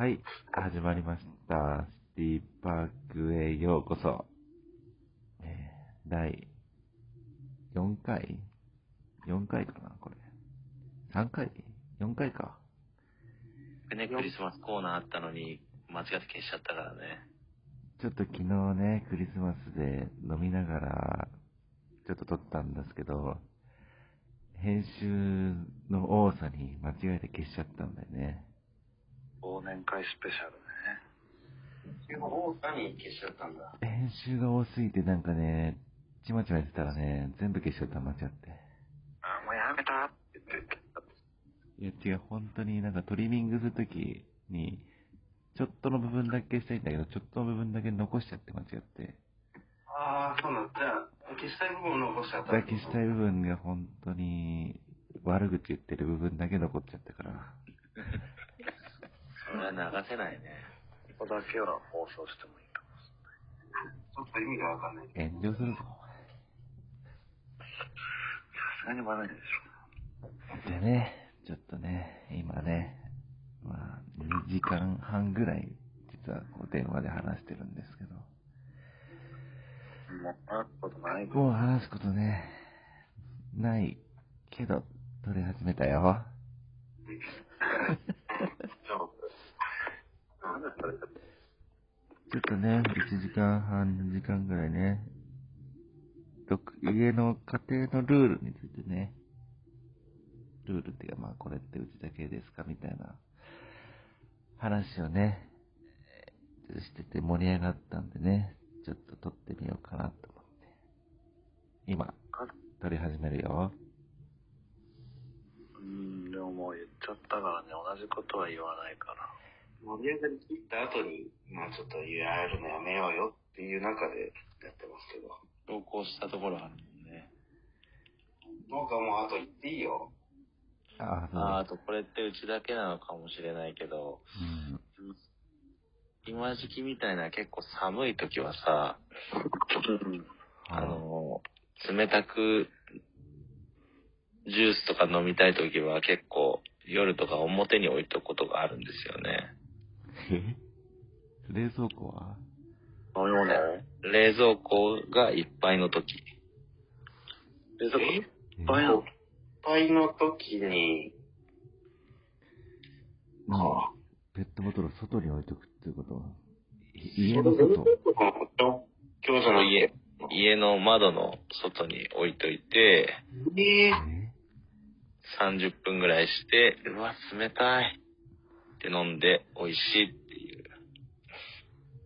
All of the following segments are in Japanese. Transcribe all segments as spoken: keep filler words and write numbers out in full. はい、始まりました。シティパークへようこそ。えー、だいよんかい ?よん 回かなこれ。さんかい ?よん 回か。ね、クリスマスコーナーあったのに、間違って消しちゃったからね。ちょっと昨日ね、クリスマスで飲みながら、ちょっと撮ったんですけど、編集の多さに間違えて消しちゃったんだよね。忘年会スペシャルね。編集が多さに消しちゃったんだ。編集が多すぎてなんかね、ちまちまやってたらね、全部消しちゃった間違って。あ、もうやめたって言ってた。いや違う、本当になんかトリミングするときに、ちょっとの部分だけ消したいんだけど、ちょっとの部分だけ残しちゃって間違って。ああ、そうなんだ。じゃあ、消したい部分を残しちゃった。消したい部分が本当に悪口言ってる部分だけ残っちゃったから。それは流せないね。ここだけは放送してもいいかもしれない。ちょっと意味がわかんない。炎上するぞ。さすがに悪いでしょ。じゃあね、ちょっとね、今ね、まあ、にじかんはんぐらい、実はこう電話で話してるんですけど。もう話すことないもう話すことね、ないけど、撮り始めたよ。ちょっとね、いちじかんはん、にじかんぐらいね、家の家庭のルールについてね、ルールっていうか、まあ、これってうちだけですかみたいな話をね、してて盛り上がったんでね、ちょっと撮ってみようかなと思って。今、撮り始めるよ。うーん、でももう言っちゃったからね、同じことは言わないから。盛り上がり切った後に、まあちょっと言われるのやめようよっていう中でやってますけど。投稿したところあるもんね。どうかもうあと言っていいよ。ああ、あとこれってうちだけなのかもしれないけど、うん、今時期みたいな結構寒い時はさ、あの、冷たくジュースとか飲みたい時は結構夜とか表に置いとくことがあるんですよね。え冷蔵庫は飲み物冷蔵庫がいっぱいの時。冷蔵庫いっぱいの時いっぱいの時に、まあ、ペットボトルを外に置いとくっていうことは、家の外今日その家、家の窓の外に置いといて、えー、さんじゅっぷんぐらいして、うわ、冷たいって飲んで、美味しいっていう。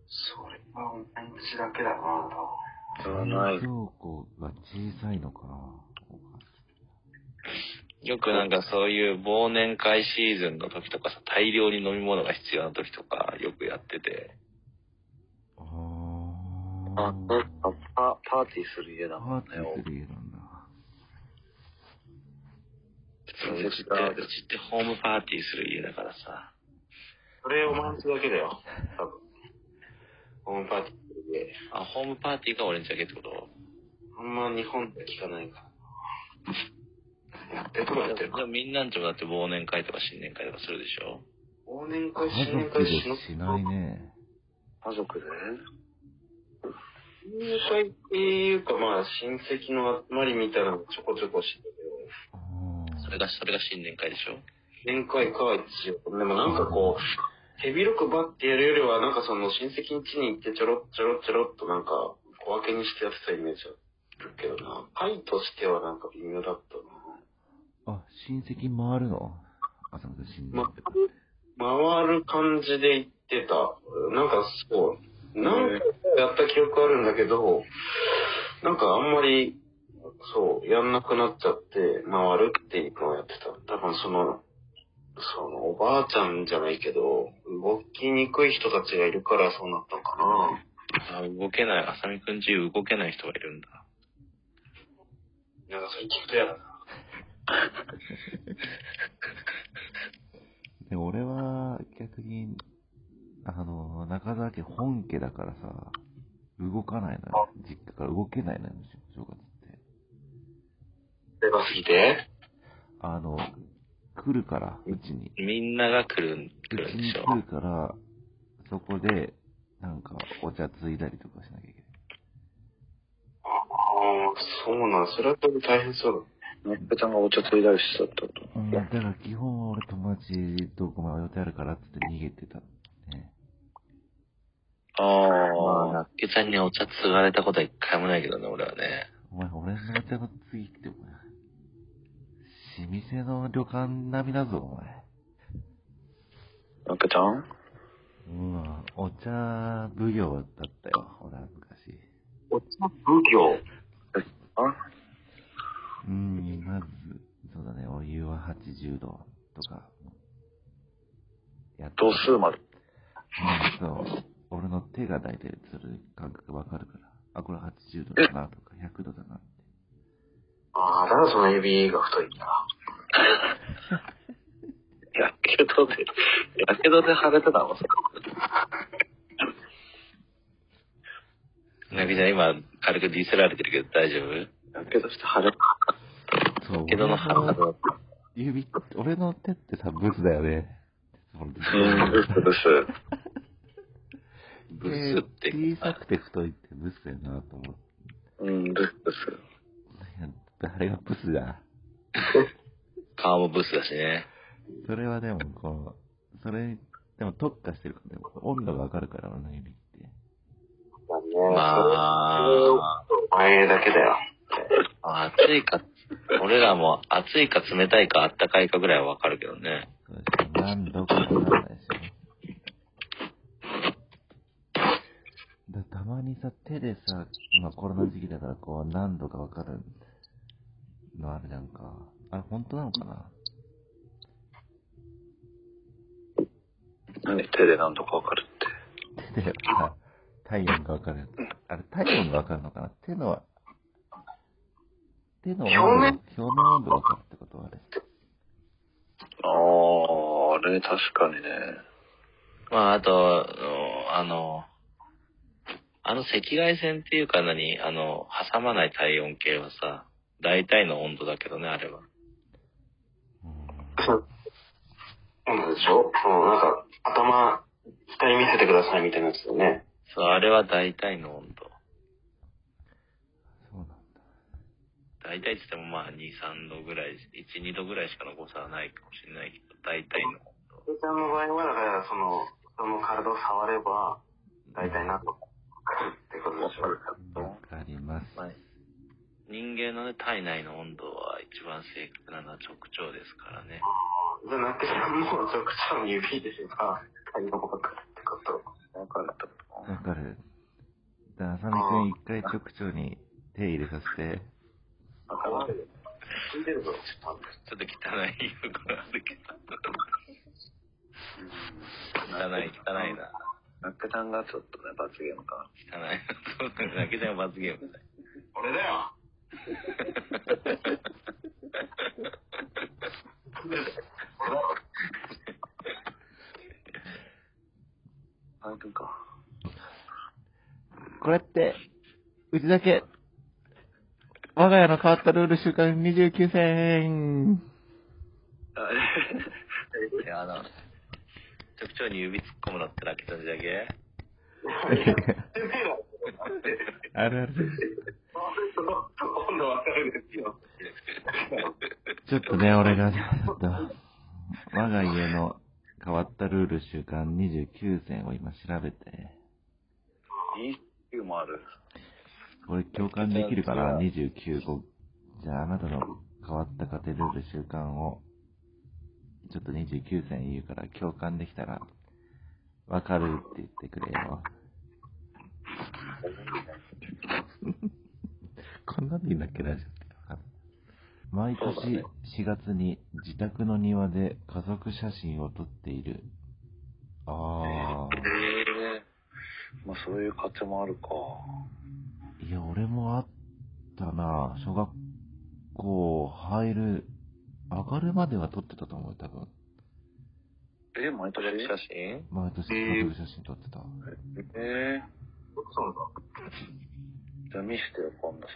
それは同じだけだなぁ。冷蔵庫が小さいのかなよくなんかそういう忘年会シーズンの時とかさ、大量に飲み物が必要な時とかよくやってて。ああ。パ、パーティーする家だもんね。パーティーする家なんだ。うちって、うちってホームパーティーする家だからさ。それお前んちだけだよ。多分。ホームパーティーする家。あ、ホームパーティーが俺んちだけってことあんま日本で聞かないから。みんなんちもだって忘年会とか新年会とかするでしょ忘年会、新年会しないね。家族で新年会っていうか、まあ、親戚の集まりみたいなのちょこちょこしてる。それが、それが新年会でしょ新年会か、一応。でもなんかこう、手広くばってやるよりは、なんかその親戚ん家に行ってちょろちょろちょろっとなんか、小分けにしてやってたイメージあるけどな。会としてはなんか微妙だったな。あ、親戚回るのあ、そうです、親戚。回る感じで行ってた。なんかそう、何回かやった記憶あるんだけど、なんかあんまり、そう、やんなくなっちゃって、回るっていうのをやってた。多分その、その、おばあちゃんじゃないけど、動きにくい人たちがいるからそうなったのかな。あ、動けない。あさみくんち動けない人がいるんだ。なんかそれ聞くやな。で俺は逆にあの中沢家本家だからさ動かないのよ実家から動けないのよ正月ってでかすぎてあの来るからうちにみんなが来る普通に来るから、そこで、なんか、お茶ついだりとかしなきゃいけない。ああ、そうなん、それは多分大変そうだね。ねっぺちゃんがお茶ついだりしてたってこと、うん、だから基本俺友達とこも予定あるからって言って逃げてた。ね、ああ、なっぺちゃんにお茶つがれたことは一回もないけどね、俺はね。お前、俺のお茶のついって、お前。老舗の旅館並みだぞ、お前。なっぺちゃん？うん、お茶奉行だったよ、ほら、昔。お茶奉行ですか？うん、まず、そうだね、お湯ははちじゅうどとか。や度数まで。うん、そう。俺の手が大体する感覚わかるから。あ、これはちじゅうどだなとか、ひゃくどだなって。ああ、だからその指が太いんだ。やけどで、やけどで腫れてたのさ。なぎちゃん、今、軽くディスられてるけど大丈夫？やけどして腫れた。そう。やけどの腫れ方だった。指、俺の手ってさ、ブスだよね。うん、ブス、ブス。ブスって。小さくて太いってブスだよなと思う。うん、ブス、ブス。誰がブスだ。顔もブスだしね。それはでもこう、それでも特化してるから、ね、温度がわかるから俺の指って。まあ、お前だけだよ。暑いか、俺らも暑いか冷たいかあったかいかぐらいはわかるけどね。何度かわからないし。だたまにさ手でさ、今コロナ時期だからこう何度かわかるのあるじゃんか。あれ本当なのかな。何手で何度か分かるって手で体温が分かるやつ、あれ体温が分かるのかな。手の手の表面温度が分かるってことはあれ。ああ、あれ確かにね。まああとあのあの赤外線っていうか何あの挟まない体温計はさ大体の温度だけどねあれは。うんなんでしょう、なんか、頭、光見せてくださいみたいなやつだよね。そう、あれは大体の温度。そうなんだ。大体って言ってもまあ、に、さんどぐらい、いち、にどぐらいしかの誤差はないかもしれないけど、大体の温度。おじちゃんの場合は、だから、その、人の体を触れば、大体何度か分かるってことでしょう。わかります。はい、人間の、ね、体内の温度は一番正確なのは直腸ですからね。じゃなくてもう直腸の指でさ、体温分かるってこと分かると思う。分かる。だから浅見くん一回直腸に手入れさせて。あ、変わる。死んでるぞ。ちょっと汚い袋あるけど。汚い汚いな。ラッケちゃんがちょっとね罰ゲームか。汚い。そうだね。ラッケちゃんが罰ゲームだ。俺だよ。あいくんか。これってうちだけ我が家の変わったルール週間にじゅうきゅうせん。いやあの直腸に指突っ込むのってラケたんじゃけ。あるある。今度わかるんですよ。ちょっとね、俺がちょっと我が家の変わったルール週間にじゅうきゅうせんを今調べて。にじゅうきゅうもある。これ共感できるかな？ にじゅうきゅう 号。じゃああなたの変わった家庭ルール週間をちょっとにじゅうきゅうせん言うから共感できたらわかるって言ってくれよ。こんなんでいいんだっけな。毎年しがつに自宅の庭で家族写真を撮っている。ああ。ええー。まあそういう家庭もあるか。いや俺もあったな。小学校入る上がるまでは撮ってたと思う多分。え毎年写真？毎年家族写真撮ってた。ええー。そうなんだ。じゃあ見してよ今度それ。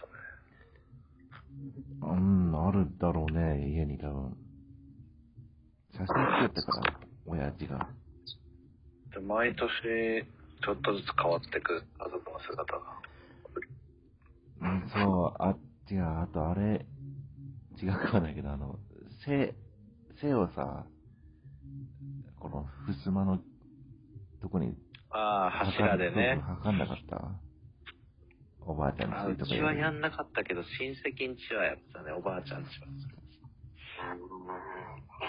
うん、あるだろうね、家に多分。写真撮ってたから、親父が。毎年ちょっとずつ変わってく家族の姿が。うん、そう、あ、違う、あとあれ、違くはないけど、あの、背、背をさ、この、ふすまの、とこに、ああ、柱でね。測んなかったおばあちゃんの家とか。うちはやんなかったけど、親戚んちはやってたね、おばあちゃんちは。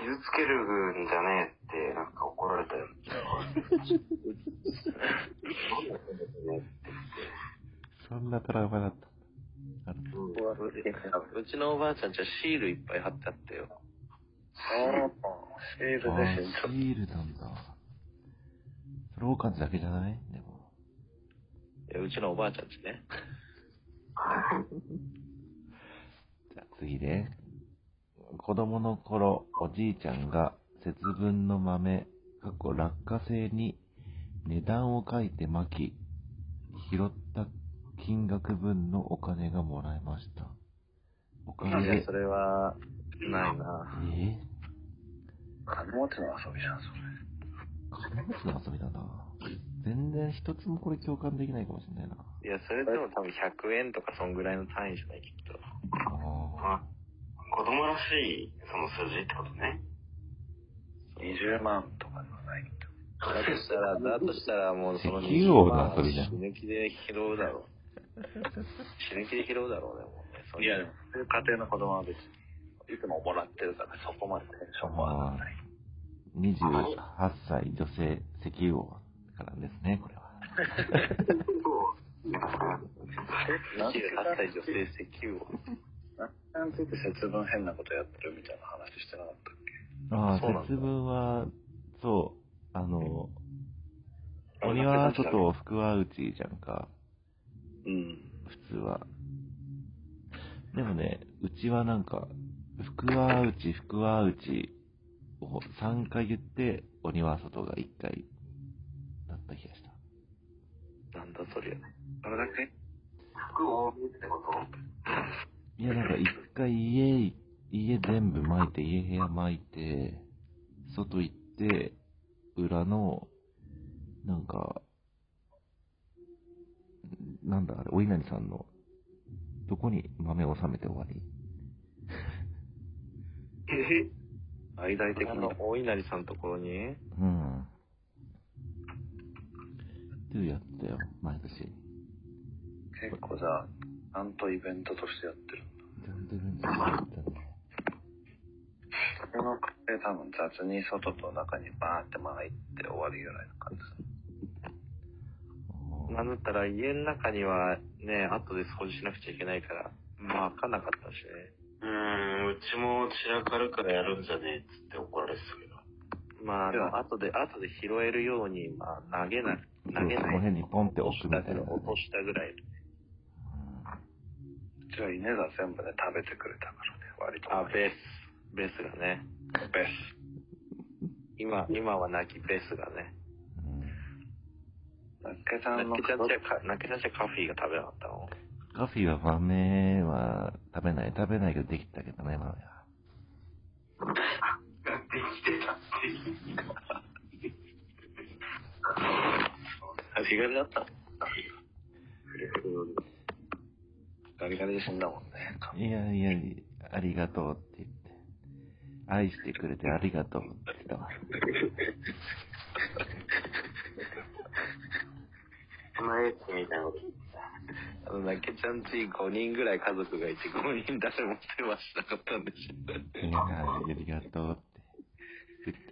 傷つけるんじゃねえって、なんか怒られたよ。そんなトラウマだった。うちのおばあちゃんちはシールいっぱい貼ってあったよ。あシールでしょ。シールなんだ。それ王冠だけじゃない？でも。いや、うちのおばあちゃんちね。じゃあ次ね。子供の頃、おじいちゃんが節分の豆、過去落花生に値段を書いて巻き、拾った金額分のお金がもらえました。お金で。いや、それは、ないな。え？金持ちの遊びじゃん、それ。金持ちの遊びだな。全然一つもこれ共感できないかもしれないな。いや、それでも多分ひゃくえんとかそんぐらいの単位じゃない、きっと。ああ。子供らしい、その数字ってことね。にじゅうまんとかではないと。だとしたら、だとしたらもうそのにじゅうまんは死ぬ気で拾うだろう。死ぬ気で拾うだろうね、もうね。そういういやでも、そういう家庭の子供は別に、いつももらってるから、そこまでテンションも上がらない。にじゅうはっさい女性、石油王からですね、これは。にじゅうはっさい女性、石油王。なんて節分変なことやってるみたいな話してなかったっけ？ああ、節分は、そう、あの、鬼は外、福は内じゃんか。うん、普通は。でもね、うちはなんか、福は内、福は内をさんかい言って、鬼は外がいっかいだった気がした。なんだそりゃ。あれだけ福をってこといや、なんかいっかい家、家全部巻いて、家部屋巻いて、外行って、裏の、なんか、なんだあれ、お稲荷さんのどこに豆を収めて終わり。え大々的なお稲荷さんのところに。うん。ってやったよ毎年。結構じゃあちゃんとイベントとしてやってる。ちゃんとイベントとしてやってるね。そのくらい多分雑に外と中にバーって巻いて終わりぐらいの感じ。なんだったら家の中にはね、後で掃除しなくちゃいけないから、まあ、開かなかったしね。うーん、うちも散らかるからやるんじゃねえっつって怒られてたけど。まあ、あの、後で、後で拾えるように、まあ、投げな、投げない。その辺にポンって落としたぐらい。落としたぐらい。うちは稲が全部ね、食べてくれたからね、割と。あ、ベス。ベスがね。ベス。今、今は亡きベスがね。なっけちゃんのカフィーが食べなかったの？カフィーは豆は食べない。食べないけどできたけどね、豆は。できてたっていうガリガリだったの？ガリガリで死んだもんね。いやいや、ありがとうって言って。愛してくれてありがとうって言ったわ。あのなけちゃんちごにんぐらい家族がいてごにん誰も世話しなかったんでしょ。いやありがとうって言って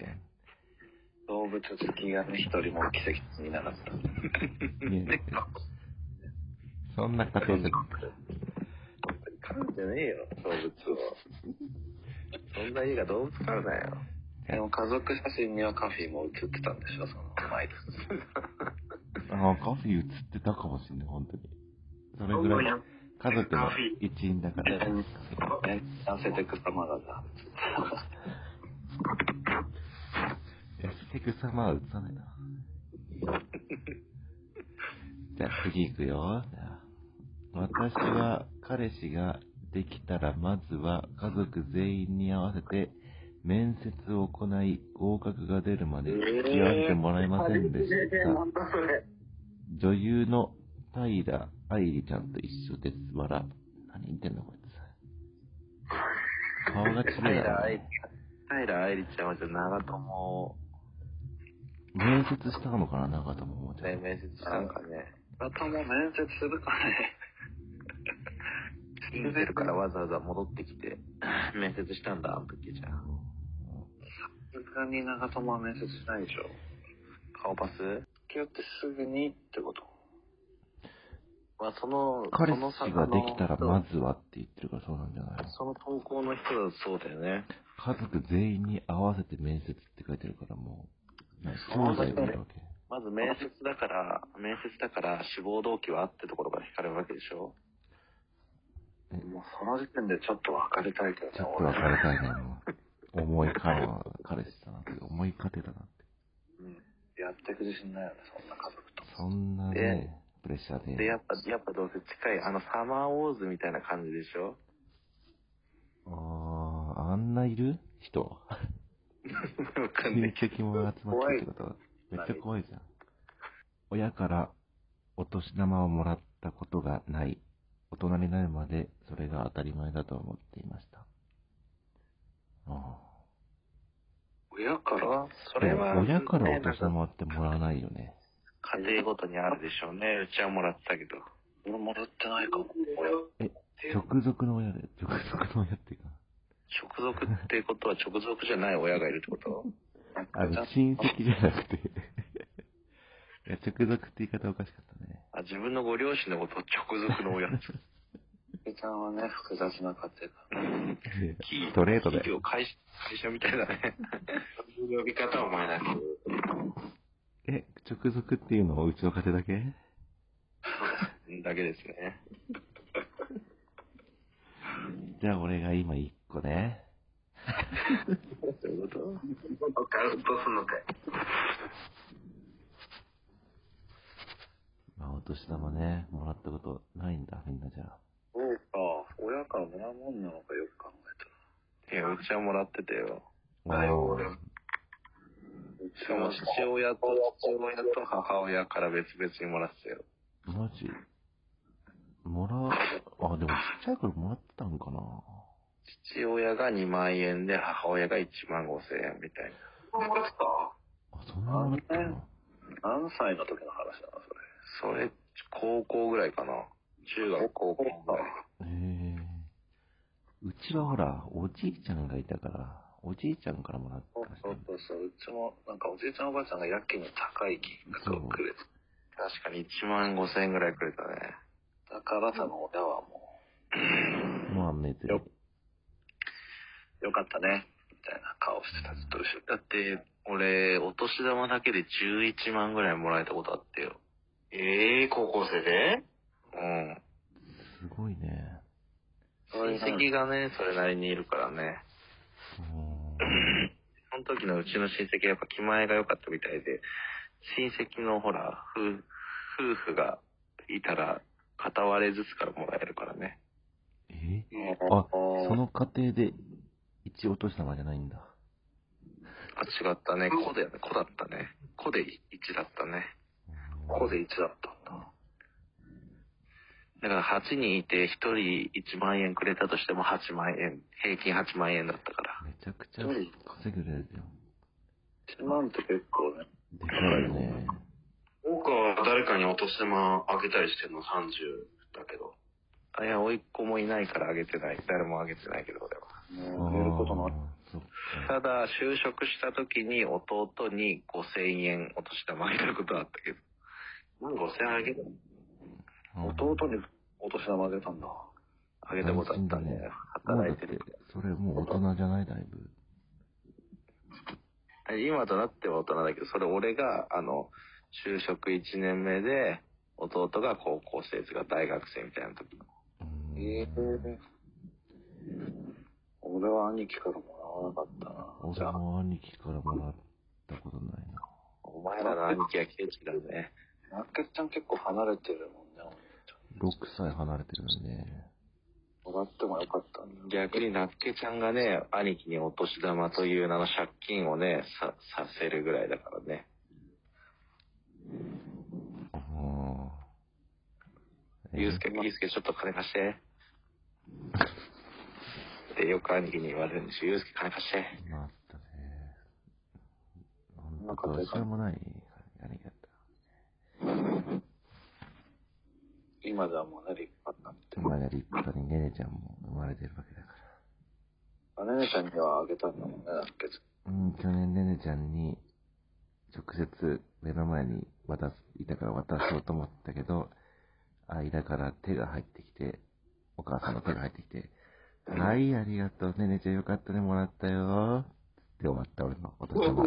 動物好きがね一人も奇跡にならなかったいやそんな家庭で飼うんじゃねえよ動物をそんな家が動物飼うなよ。でも家族写真にはカフィーも写ってたんでしょその前ですああカフィー映ってたかもしれない本当にそれぐらい家族の一員だからね痩せてく様だな痩せてく様は映さないなじゃあ次行くよ。私は彼氏ができたらまずは家族全員に合わせて面接を行い合格が出るまで付き合わせてもらえませんでした。女優の平愛理ちゃんと一緒です。笑。何言ってんのこいつ。顔が違うだろ。平愛理ちゃんはじゃ長友面接したのかな。長友ちゃん面接したのかね。長友面接するかね。インベルからわざわざ戻ってきて面接したんだあの時じゃん。さすがに長友は面接しないでしょ。顔パス付き合ってすぐにってこと。まあその彼氏ができたらまずはって言ってるからそうなんじゃないの。その投稿の人だとそうだよね。家族全員に合わせて面接って書いてるからもうそうだよね。まず面接だから面接だから志望動機はあってところから惹かれるわけでしょ。もうその時点でちょっと別れたいけど、ちょっと別れたいな、ね、思い彼は彼氏だなって思いかけたなって、うん、やっていく自信ないよねそんな家族と。そんなねプレッシャーででやっぱやっぱどうせ近いあのサマーウォーズみたいな感じでしょ。あああんないる人親戚も集まってるってことはめっちゃ怖いじゃん。親からお年玉をもらったことがない。大人になるまでそれが当たり前だと思っていました。ああ。親からそれは親からお年玉ってもらわないよね。家庭ごとにあるでしょうね。うちはもらったけど。俺もらってないかも。え、直属の親で直属の親っていうか。直属ってことは直属じゃない親がいるってこと？あの親戚じゃなくて。いや直属って言い方おかしかったね。自分のご両親のことを直属の親です。お父さんはね、複雑な家庭だ。ストレートで。会社みたいだね。そういう呼び方はお前だね。え、直属っていうのはうちの家庭だけ？だけですね。じゃあ俺が今いっこね。そういうこと？カウントすんのかい。まあ、お年玉ね、もらったことないんだ、みんなじゃあ。そうか、親からもらうもんなのかよく考えたら。いや、うちはもらっててよ。あよ、俺。うちはもう父親と、父親と母親から別々にもらってたよ。マジ？もらう、あ、でもちっちゃい頃もらってたんかな。父親がにまんえんで、母親がいちまんごせんえんみたいな。もらってた？あ、そんなもらったの？何歳の時の話だな、それ。それ高校ぐらいかな。中学高校ぐらい。へえ。うちはほらおじいちゃんがいたからおじいちゃんからもらった。そうそうそう、うちもなんかおじいちゃんおばあちゃんがやけに高い金額をくれた。確かにいちまんごせんえんぐらいくれたね。だからその親はもうまあめずりよよかったねみたいな顔してたずっと後ろ。だって俺お年玉だけでじゅういちまんぐらいもらえたことあってよ。ええー、高校生で？うん。すごいね。親戚がね、それなりにいるからね。うん。その時のうちの親戚はやっぱ気前が良かったみたいで、親戚のほら、夫婦がいたら、片割れずつからもらえるからね。えー、あ、その家庭で一落としたまじゃないんだ。あ、違ったね。子だよね。子だったね。子でいちだったね。ここでいちだったんだ。だからはちにんいてひとりいちまんえんくれたとしてもはちまんえん、平均はちまんえんだったから。めちゃくちゃ稼ぐれるよ。いちまんって結構ね。でかいね。僕は誰かにお年玉あげたりしてるのさんじゅうだけど。あ、いや、甥っ子もいないからあげてない。誰もあげてないけど、俺は。あげることもある。ただ、就職した時に弟にごせんえんお年玉あげたことあったけど。なんかごせんえんあげた、うん、弟にお年玉あげたんだ。あげたことあったね。働いてる。それもう大人じゃないだいぶ。今となっては大人だけど、それ俺があの就職いちねんめで弟が高校生とか大学生みたいな時の。えー、俺は兄貴からもらわなかったな。俺も兄貴からもらったことないな。お前らの兄貴はケチだね。なっけちゃん結構離れてるもんね。ろくさい離れてるんで。もらってもよかったんだ。逆になっけちゃんがね、兄貴にお年玉という名の借金をね、さ、させるぐらいだからね。ゆうすけ、ゆうすけちょっと金貸して。ってよく兄貴に言われるんでしょ。ゆうすけ金貸して。あったね。なんかどうしようもない兄貴だった。今ではもうね、立派になって。今では立派にねねちゃんも生まれてるわけだから。あ、ねねちゃんにはあげたんだもんね、だっけ。うん、去年ねねちゃんに直接目の前に渡す、いたから渡そうと思ったけど、間から手が入ってきて、お母さんの手が入ってきて、はい、ありがとう、ねねちゃんよかったね、もらったよって終わった俺のお父さんだ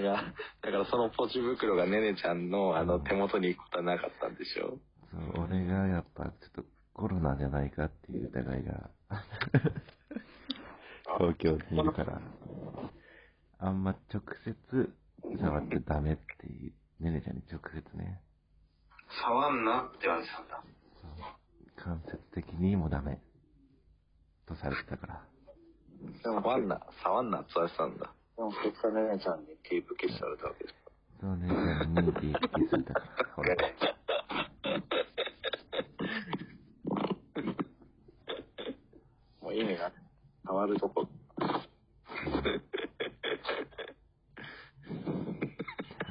から、だからそのポチ袋がねねちゃんのあの手元に行くことはなかったんでしょ。そう、俺がやっぱちょっとコロナじゃないかっていう疑いが東京にいるから、あんま直接触ってダメっていう。ねねちゃんに直接ね、触んなって言われてたんだ。間接的にもダメとされてたから、触んな触んなって言われてたんだ。でも結果ねねちゃんにテープ消しされたわけですか。そうねねちゃんにテープ消されたから俺もう意味が変わるとこ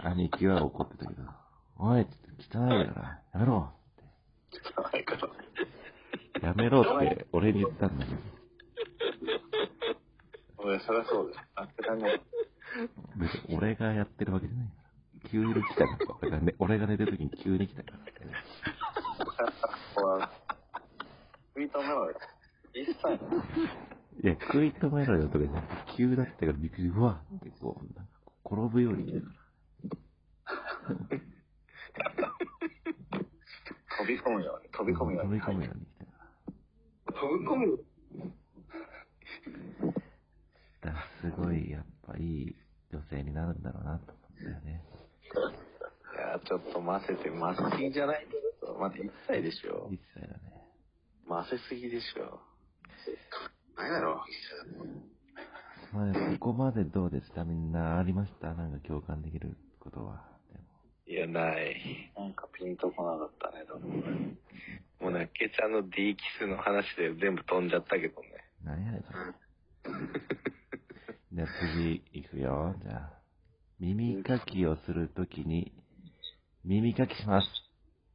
兄貴は怒ってたけど、おい、ちょっと汚いから、やめろって。汚いから。やめろって、俺に言ったんだけど。俺、そりゃそうだ。あってたね。別に俺がやってるわけじゃないから。急に来たから。俺がね、俺が寝てる時に急に来たから。食い止めろよ。一切。いや、食い止めろよとかじゃなくて、急だったからびっくり、うわってこう、なんか転ぶように来たから。飛び込むように飛び込むように飛び込むように来た。飛び込む。だすごいやっぱいい女性になるんだろうなと思うんだよね。いやちょっとませてませすぎじゃないけど、まだいっさいでしょ。いっさいだね。ませすぎでしょ。何やろ。まあここまでどうですかみんな、ありました、なんか共感できることは。いや、ない。なんかピンとこなかったね、どうも。もうなっけちゃんの D キスの話で全部飛んじゃったけどね。何やねん。じゃあ次いくよ。じゃあ、耳かきをするときに、耳かきします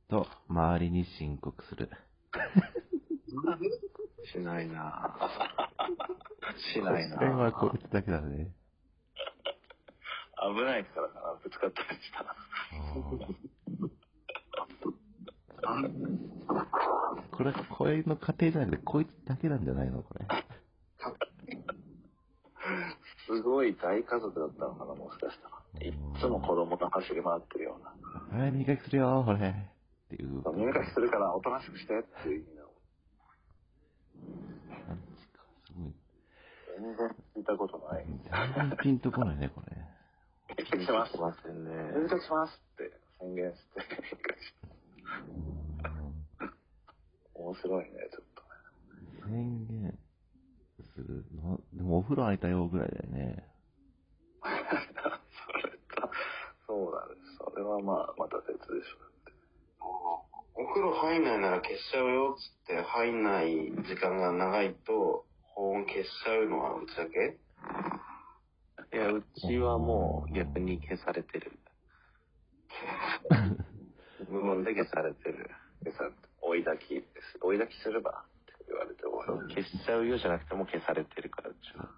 と周りに申告する。しないなぁ。しないなぁ。これはこいつだけだね。危ないからかな、ぶつかったりしたこれ、声の過程じゃなくて、こいつだけなんじゃないのこれ。すごい大家族だったのかな、もしかしたら。いつも子供が走り回ってるような。はい、耳かきするよ、これ。っていう。耳かきするから、おとなしくしてっていう意味の。なんか、すごい。全然聞いたことない。全然ピンとこないね、これ。めちゃくちゃしますね。めちゃくちゃしますって宣言して面白いね、ちょっとね。宣言するのでもお風呂空いたよぐらいだよね。それとそうだね。それはまあまた別でしょ。お風呂入んないなら消しちゃうよっつって入んない時間が長いと保温消しちゃうのはうちだけ。いや、うちはもう逆に消されてる。無言で消されてる。追い焚きです。追い焚きすればって言われて終わる。消しちゃうよじゃなくても消されてるから、うちは。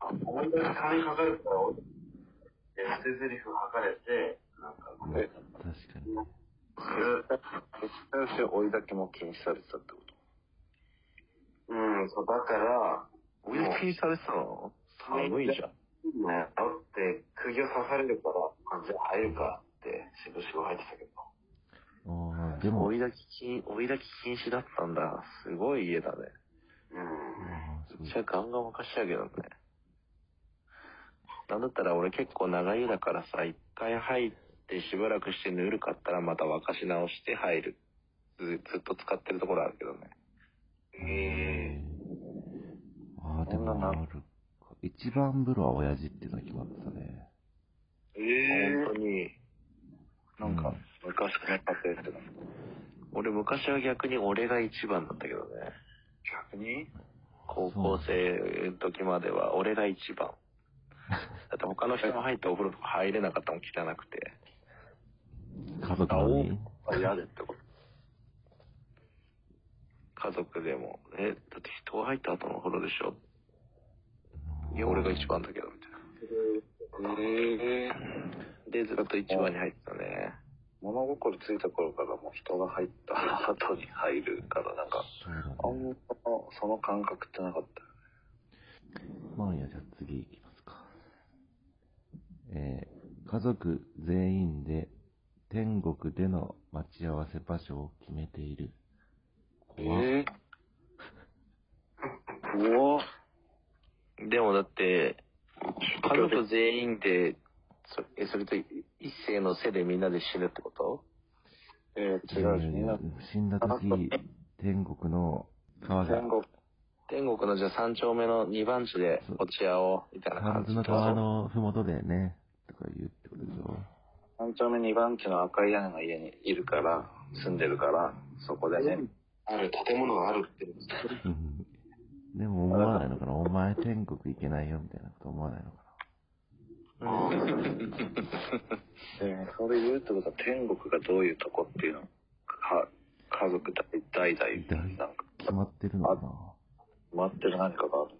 あ、追い焚きにかかるから、捨て台詞吐かれて、なんかこれ。確かに。消しちゃうし、追い焚きも禁止されてたってこと？うん、そう、だから。追い焚きにされてたの？寒いじゃん。ね、あって釘を刺されるからじゃあ入るかってしぶしぶ入ってたけど。あ、でも追い焚き追い焚き禁止だったんだ。すごい家だね。うん。じゃあガンガン沸かしちゃうけどね。なんだったら俺結構長い家だからさ、一回入ってしばらくしてぬるかったらまた沸かし直して入るずっと使ってるところあるけどね。へぇー。あー、でもある。一番風呂は親父っていうのが決まったね。えぇー。本当に。なんか、昔からやっぱってやつだ。俺、昔は逆に俺が一番だったけどね。逆に？高校生の時までは俺が一番。だって他の人が入ったお風呂とか入れなかったもん、汚くて。家族なのに？あ、嫌でってこと。家族でも、え、だって人が入った後のお風呂でしょ？いや、俺が一番だけど、みたいな。へぇー。で、ずっと一番に入ってたね。物心ついた頃からもう人が入った後に入るから、なんか、あんまその感覚ってなかったよね。まあいや、じゃあ次いきますか。えー、家族全員で天国での待ち合わせ場所を決めている。怖っ。えー、怖っ。でもだって、家族全員で、それ、それと一世の世でみんなで死ぬってこと？えー、違う、みんな。死んだとき、天国の川じゃん。天国。天国のじゃあ三丁目の二番地で落ち合おう、みたいな感じ。三丁目の川のふもとでね、とか言うってことでしょ。三丁目二番地の赤い屋根の家にいるから、住んでるから、そこでね。ある、建物があるって言うんですよ。でも思わないのかな、お前天国行けないよ、みたいなこと思わないのかな。あでそれ言うってことは天国がどういうとこっていうのか家族代々なんか決まってるのかな、決まってる何かがあるん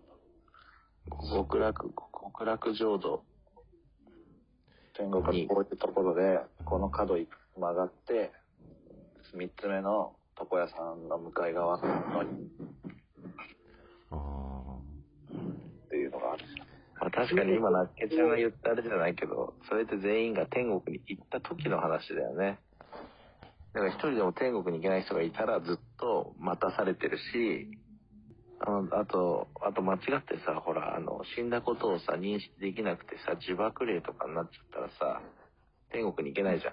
だ。極楽極楽浄土、天国がこういったところでこの角に曲がってみっつめの床屋さんの向かい側のにあっていうのがある。まあ、確かに今、なっけちゃんが言ったあれじゃないけど、それって全員が天国に行った時の話だよね。だから一人でも天国に行けない人がいたらずっと待たされてるし、あの、あと、あと間違ってさ、ほら、あの、死んだことをさ、認識できなくてさ、自爆霊とかになっちゃったらさ、天国に行けないじゃん。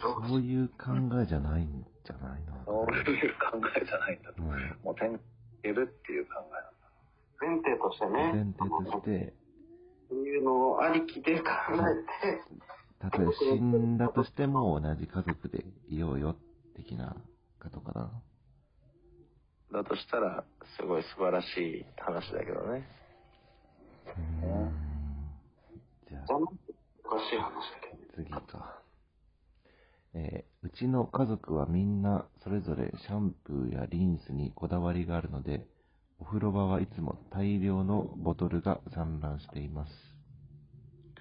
そういう考えじゃないんじゃないの？そういう考えじゃないんだと。もう天国に行けるっていう考えなんだ。前提としてね。前提として。そういうのをありきで考えて。たとえ死んだとしても同じ家族でいようよ、的なことかな。だとしたら、すごい素晴らしい話だけどね。うん。じゃあ。おかしい話だけど。次か。えー、うちの家族はみんなそれぞれシャンプーやリンスにこだわりがあるので、お風呂場はいつも大量のボトルが散乱しています。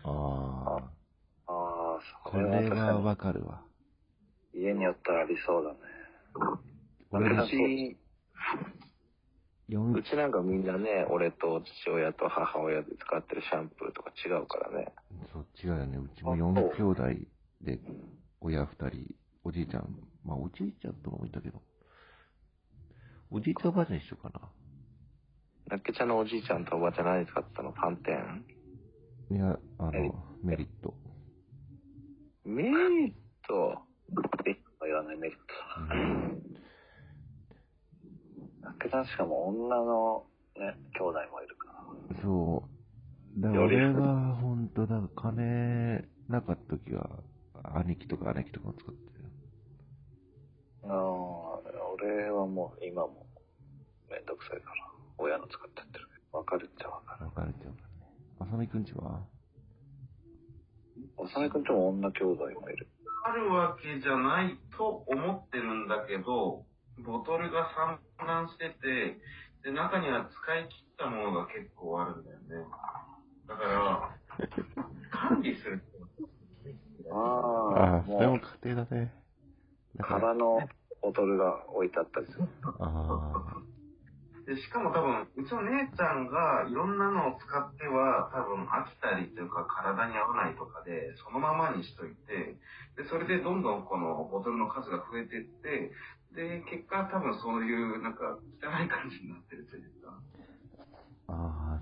ああ。ああ、これはわかるわ。家によったらありそうだね。うち、うちなんかみんなね、俺と父親と母親で使ってるシャンプーとか違うからね。そう、違うよね。うちもよんきょうだいで、親ふたり、おじいちゃん、まあおじいちゃんともいたけど、おじいちゃんおばあちゃん一緒かな。なっけちゃんのおじいちゃんとおばあちゃん何使ってたの？パンテン？いや、あの、メリット。メリット？メリット言わない、メリット。うん、なっけちゃんしかも女のね、兄弟もいるから。そう。だから俺がほんと、だから金なかった時は、兄貴とか姉貴とかも使ってる。ああ、俺はもう今もめんどくさいから。親の使ってってる。わかるっちゃわかる。わかるっちゃわかるね。あさみくんちは？あさみくんちも女兄弟もいる。あるわけじゃないと思ってるんだけど、ボトルが散乱してて、で中には使い切ったものが結構あるんだよね。だから管理する。ああ、それも家庭だね。空のボトルが置いてあったりする。ああ。でしかも多分、うちの姉ちゃんがいろんなのを使っては多分飽きたりというか体に合わないとかでそのままにしといて、でそれでどんどんこのボトルの数が増えていって、で結果多分そういうなんか汚い感じになってるじゃな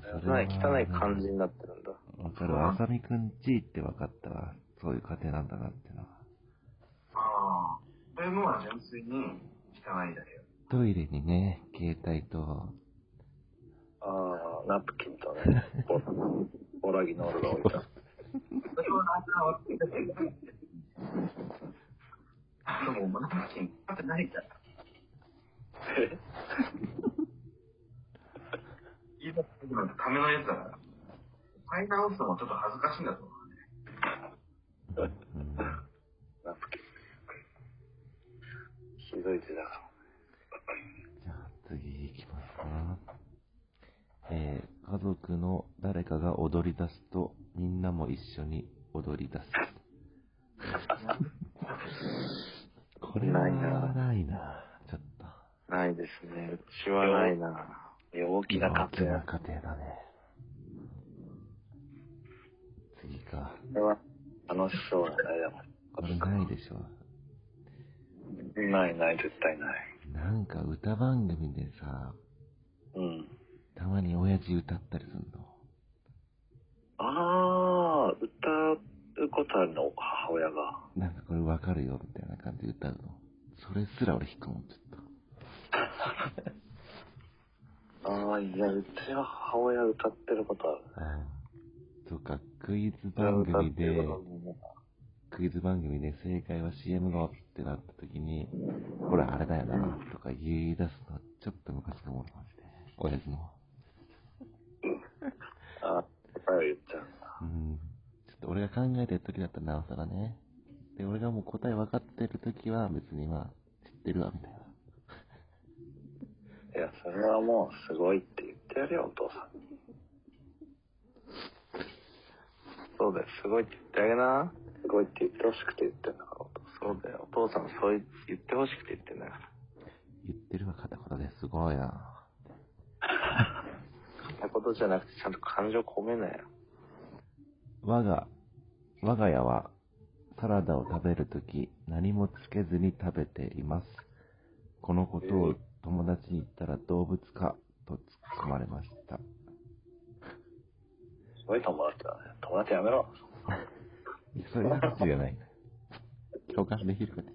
いですか。ああ、それは汚い感じになってるんだ。わかる。あさみくんちって分かったわ。そういう家庭なんだなってのは。ああ。れもは純粋に汚いだけよ。トイレにね、携帯と。ああ、ナプキンとね、オラギのオルが置いた。それもなんか置いてた。でも、ナプキン使ってないじゃん。え言い出すのためのやつだから。買い直すのもちょっと恥ずかしいんだと思うね。ナプキン。ひどい手だから。じゃあ次いきますか。えー、家族の誰かが踊り出すとみんなも一緒に踊り出す。これはないな。ないな。ちょっと。ないですね。うちはないな。大きな家庭。大きな家庭だね。次か。これは楽しそうなあれだもん。これないでしょ。ないない、絶対ない。なんか歌番組でさ、うん、たまに親父歌ったりするの。ああ、歌うことあるの、母親が。なんかこれわかるよみたいな感じで歌うの。それすら俺引くもんちょっと。ああ、いや、うちは母親歌ってることある。ああ、そうか、クイズ番組で。クイズ番組で正解は シーエム のってなった時に、ほらあれだよなとか言い出すのはちょっと昔のものなんで、親父も。あ、答えを言っちゃう。うん。ちょっと俺が考えてる時だったらなおさらね。で、俺がもう答え分かってる時は別にまあ知ってるわみたいな。いや、それはもうすごいって言ってやれよお父さんに。そうだよ、すごいって言ってあげな。すごいって言ってほしくて言ってんだから。そうだよ、お父さんそう言ってほしくて言ってんだから。言ってるわ、片言で。すごいな。片言じゃなくてちゃんと感情込めなよ。我が我が家はサラダを食べるとき何もつけずに食べています。このことを友達に言ったら動物かと突っ込まれました。すごい友達だね。友達やめろ。そういう話じゃない。共感できるかね。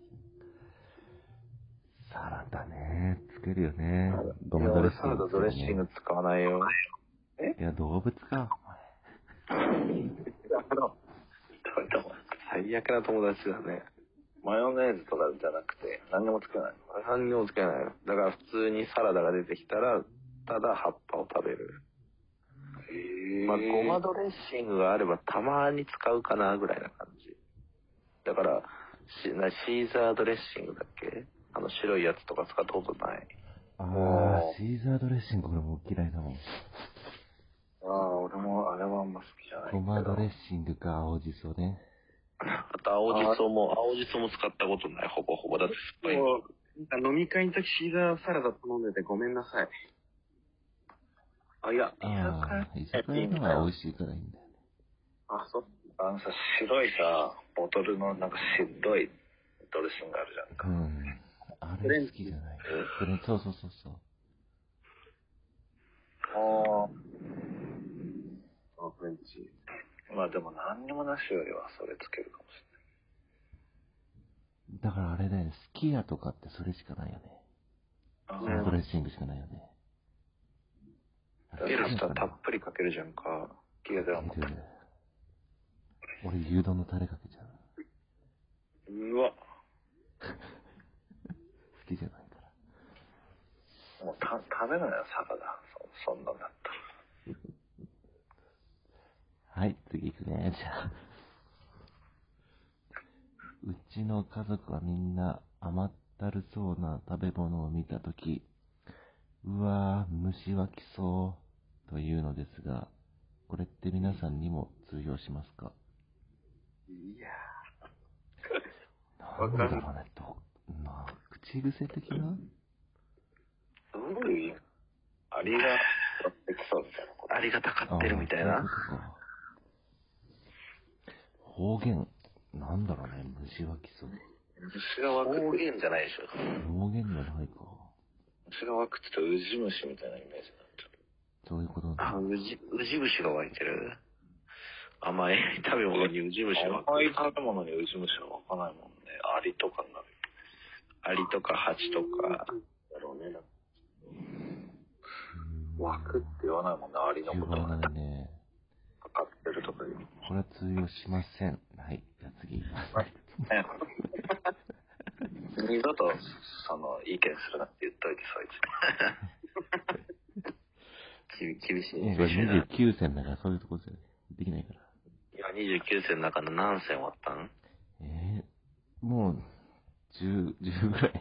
サラダね、つけるよね。ドレッシング、ね。サラダドレッシング使わないよ。え？いや、動物か。最悪な友達だね。マヨネーズとかじゃなくて、何にもつけない。何にもつけない。だから普通にサラダが出てきたら、ただ葉っぱを食べる。まあ、ごまドレッシングがあればたまに使うかなぐらいな感じ。だからシーザードレッシングだっけ、あの白いやつとか使ったことない。ああ、シーザードレッシング俺も嫌いだもん。ああ、俺もあれはあんま好きじゃない。ごまドレッシングか青じそね。あと青じそも、青じそも使ったことない。ほぼほぼだって酸っぱい。飲み会の時シーザーサラダ頼んでてごめんなさい。あ、いや、居酒屋のが美味しいからいいんだよね。あ、そう。あのさ、白いさ、ボトルのなんかしっどいドレッシングあるじゃんか。うん。あれ好きじゃない。そうそうそうそう。ああ。フレンチ。まあでも何にもなしよりはそれつけるかもしれない。だからあれだよね、すき家とかってそれしかないよね。あ、そのドレッシングしかないよね。エラスタたっぷりかけるじゃんか。きれいだよ。俺牛丼のタレかけちゃう。うわ。好きじゃないから。もうた食べないよサラダ。そ, そんなんだった。はい、次行くね。じゃあ。うちの家族はみんな甘ったるそうな食べ物を見たとき、うわー、虫は来そうというのですが、これって皆さんにも通用しますか？いやー、なんだろうね、ど、な、口癖的な？どういう意味？ありがたってきそうみたいな。ありがたかってるみたいな。方言、なんだろうね、虫は来そう。虫が湧く方言じゃないでしょ。方言じゃないか。虫が湧くって言うとウジ虫みたいなイメージになっちゃう。そういうことなんだ。あ、ウジ、ウジ虫が湧いてる。甘い食べ物にウジ虫が湧く。甘い食べ物にウジ虫が湧かないもんね。アリとかになる。アリとかハチとか。だろうね。枠って言わないもんな、アリのことはね。そうね。かかってるとかいう。これは通用しません。はい。じゃあ次。はい。二度と、その、意見するなって言っといて、そいつ。厳しい。いや、にじゅうきゅう戦だから、そういうとこじゃできないから。いや、にじゅうきゅう戦の中の何戦終わったん？えー、もう、じゅう、じゅうぐらい。い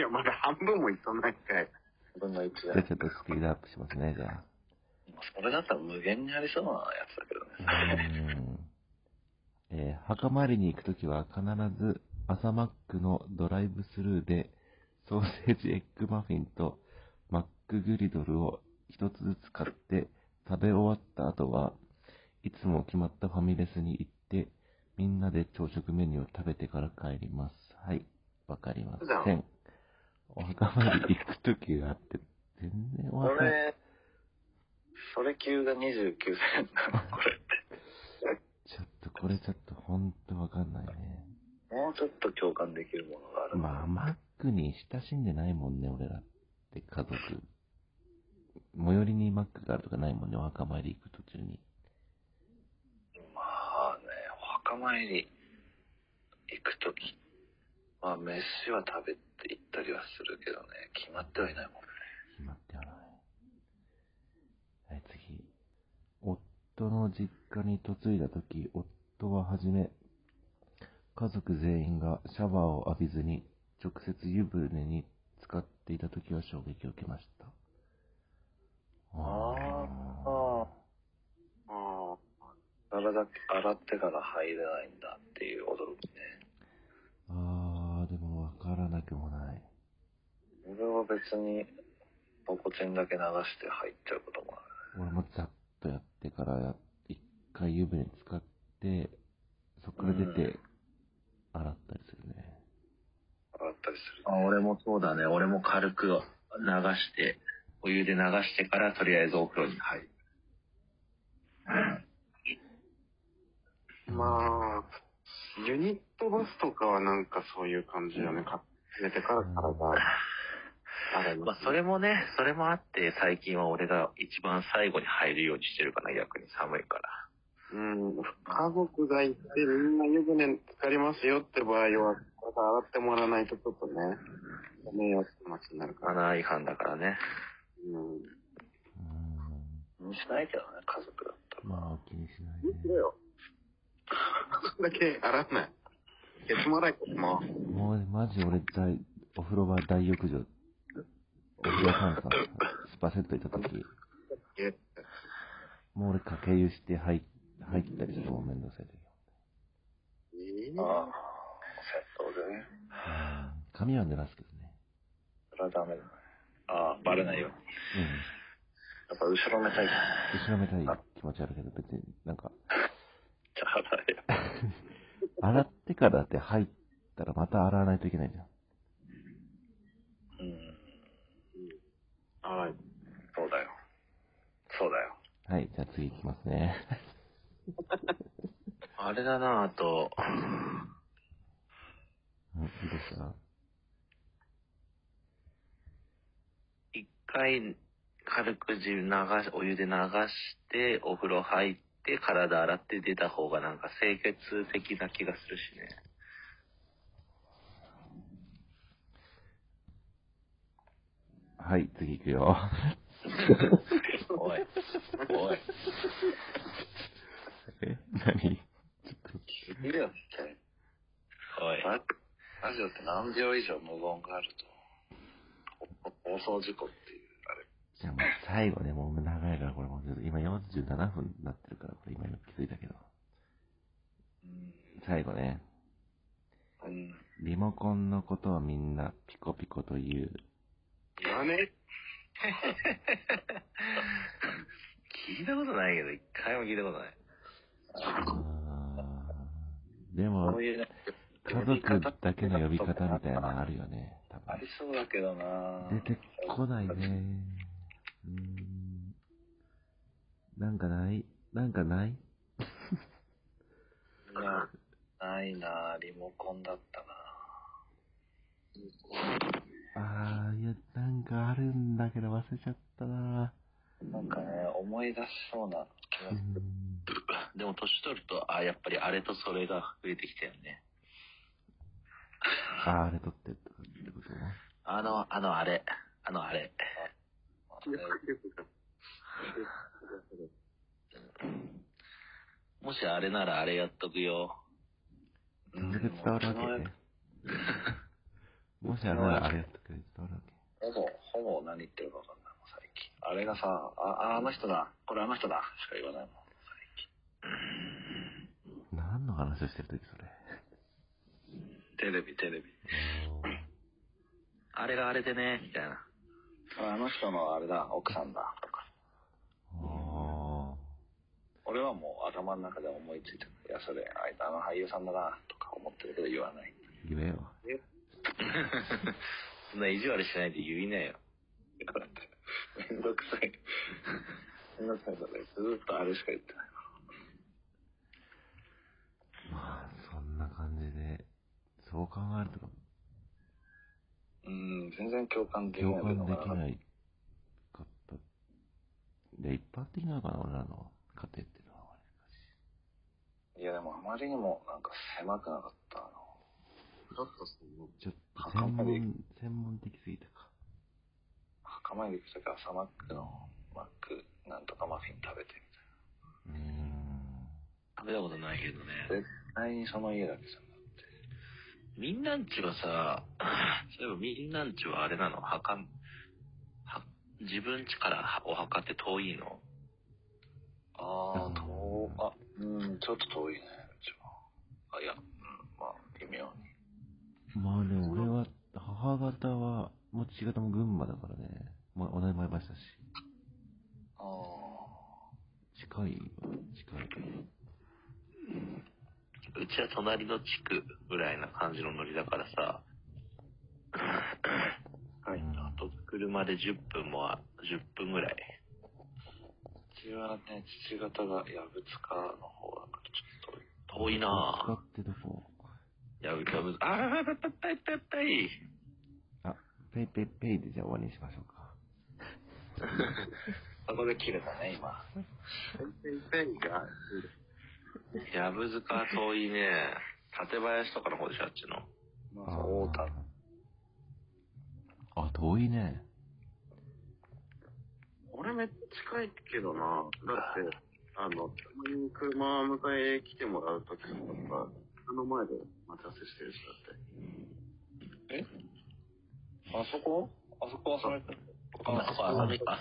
や、まだ半分もいっとんないかい。半分のいちだ。じゃあちょっとスピードアップしますね、じゃあ。それだったら無限にありそうなやつだけどね。うん。えー、墓参りに行くときは必ず、朝マックのドライブスルーでソーセージエッグマフィンとマックグリドルを一つずつ買って食べ終わった後はいつも決まったファミレスに行ってみんなで朝食メニューを食べてから帰ります。はい、わかりません。お墓参り行くときがあって全然終わらない。それ、それ級がにじゅうきゅうせんなのこれって。ちょっとこれちょっと本当わかんないね。もうちょっと共感できるものがある。まあ、マックに親しんでないもんね、俺らって家族。最寄りにマックがあるとかないもんね、お墓参り行く途中に。まあね、お墓参り行くとき、まあ、飯は食べて行ったりはするけどね、決まってはいないもんね。決まってはない。はい、次。夫の実家に嫁いだとき、夫ははじめ、家族全員がシャワーを浴びずに直接湯船に浸かっていたときは衝撃を受けました。ああ、ああ、体洗ってから入れないんだっていう驚きね。ああ、でもわからなくもない。俺は別にポコチンだけ流して入っちゃうこともある。俺もざっとやってから一回湯船に浸かって、そこから出て。うん洗ったりするね。洗ったりする、ね。あ、俺もそうだね。俺も軽く流して、お湯で流してからとりあえずお風呂に入る。うん、まあ、ユニットバスとかはなんかそういう感じよね。寝てから体洗います、ね。まあそれもね、それもあって最近は俺が一番最後に入るようにしてるかな。逆に寒いから。うん、家族がいてみんな湯船に浸かりますよって場合は、また洗ってもらわないとちょっとね、迷惑な気になるから。マナー違反だからね。うん。しないけどね、家族だったら。まあ、気にしないね。いいよ。それだけ洗わない。いや、つまらないことも。もう、マジ俺大、お風呂場大浴場、お風呂ハンさん、スパセット行った時、もう俺掛け湯して入って、入ったりしても面倒くさいとき。えー、ああ、窃盗でね。髪は濡らすけどね。それはダメだね。ああ、バレないように。うん。やっぱ後ろめたい。後ろめたい気持ちあるけど、別になんか。じゃあ洗えよ。洗ってからって入ったらまた洗わないといけないじゃん。うん。はい。そうだよ。そうだよ。はい、じゃあ次いきますね。あれだなあと、うん、いいですか。一回軽く流しお湯で流してお風呂入って体洗って出た方がなんか清潔的な気がするしね。はい次いくよ。おいおい。え何聞いてよって。おい。ラジオって何秒以上無言があると放送事故っていうあれ。じゃあもう最後ねもう長いからこれもう今よんじゅうななふんになってるからこれ今気づいたけど。うん最後ね。うん。リモコンのことはみんなピコピコという。やめ。聞いたことないけど一回も聞いたことない。あでもうう、ね、家族だけの呼び方みたいなのあるよね多分。ありそうだけどな出てこないねうーんなんかないなんかないなないなリモコンだったなあー、いや、なんかあるんだけど忘れちゃったな。なんかね、思い出しそうな気がする。でも年取ると、あ、やっぱりあれとそれが増えてきたよね。あ、あれとってってことね。あの、あのあれ、あのあれ。もしあれならあれやっとくよ。全然伝わるわけね。もしあれならあれやっとくよ。伝わるわけ。ほぼ、ほぼ何言ってるか分かんないもん、最近。あれがさ、あ、あの人だ、これあの人だ、しか言わないもん、最近。何の話をしてるときそれ。テレビ、テレビ。あれがあれでね、みたいな。あの人のあれだ、奥さんだ、とか。俺はもう頭の中で思いついてる。いや、それ、あいつあの俳優さんだな、とか思ってるけど言わない。言えよ。そんな意地悪しないで言いなよ。めんどくさい。めんどくさいそれ。ずっとあれしか言ってない。まあ、そんな感じで、そう考えると、うん、全然共感できない。共感できないかった。で、一般的なのかな、俺らの家庭っていうのは。いや、でもあまりにもなんか狭くなかった。あのちょっとちょっと専門、専門的すぎたか。墓参り行くとき朝マックのマックなんとかマフィン食べてみたいな。うーん、食べたことないけどね。絶対にその家だけじゃん。みんなんちはさ、そういえばみんなんちはあれなの、墓、自分家からお墓って遠いの？あー、遠、あ、うん、ちょっと遠いね、うちは。あ、いや、うん、まあ、微妙に。まあでも俺は、母方は、もう父方も群馬だからね、まあ、同じ前橋だし。あー。近い、近い。うちは隣の地区ぐらいな感じのノリだからさ、はい、あと車でじゅっぷんもじゅっぷんぐらい。うちはね、父方が矢ぶつかの方だからちょっと遠いなぁ。矢ぶつかってどこ？矢ぶつか、あー、ペッペッペイ。あ、ペイペイペイでじゃあ終わりにしましょうか。そこで切れたね、今。ペイペイペイが。やぶ塚遠いね。館林とかの方でしょ、あっちの。まあ、大田。あ、遠いね。俺めっちゃ近いけどな。だって、あの、車迎え来てもらうときとか、あの前で待ち合わせしてるし、だって。え？あそこ？あそこはさ、浅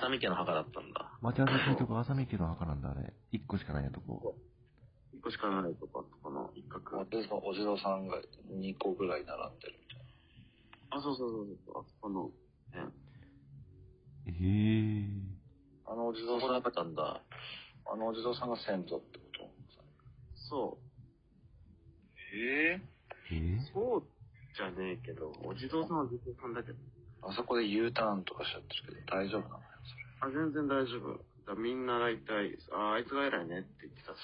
見家の墓だったんだ。待ち合わせするとこ、浅見家の墓なんだ、あれ。いっこしかないやとこ。いっこしかないとかとかの一角。私のお地蔵さんがにこぐらい並んでるみたいな。あ、そうそうそうそう。あそこの、ね。へぇ、あのお地蔵さんだったんだ。あのお地蔵さんが先祖ってこと？そう。へぇ、えー、そうじゃねえけど、お地蔵さんはお地蔵さんだけど。あそこで U ターンとかしちゃってるけど、大丈夫なのよ、それ。あ、全然大丈夫。だみんな大体、あ、あいつが偉いねって言ってたし。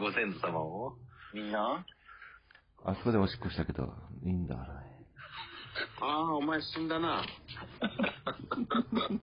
ご先祖様をみんなあそこでおしっこしたけどいいんだからね。ああ、お前死んだな。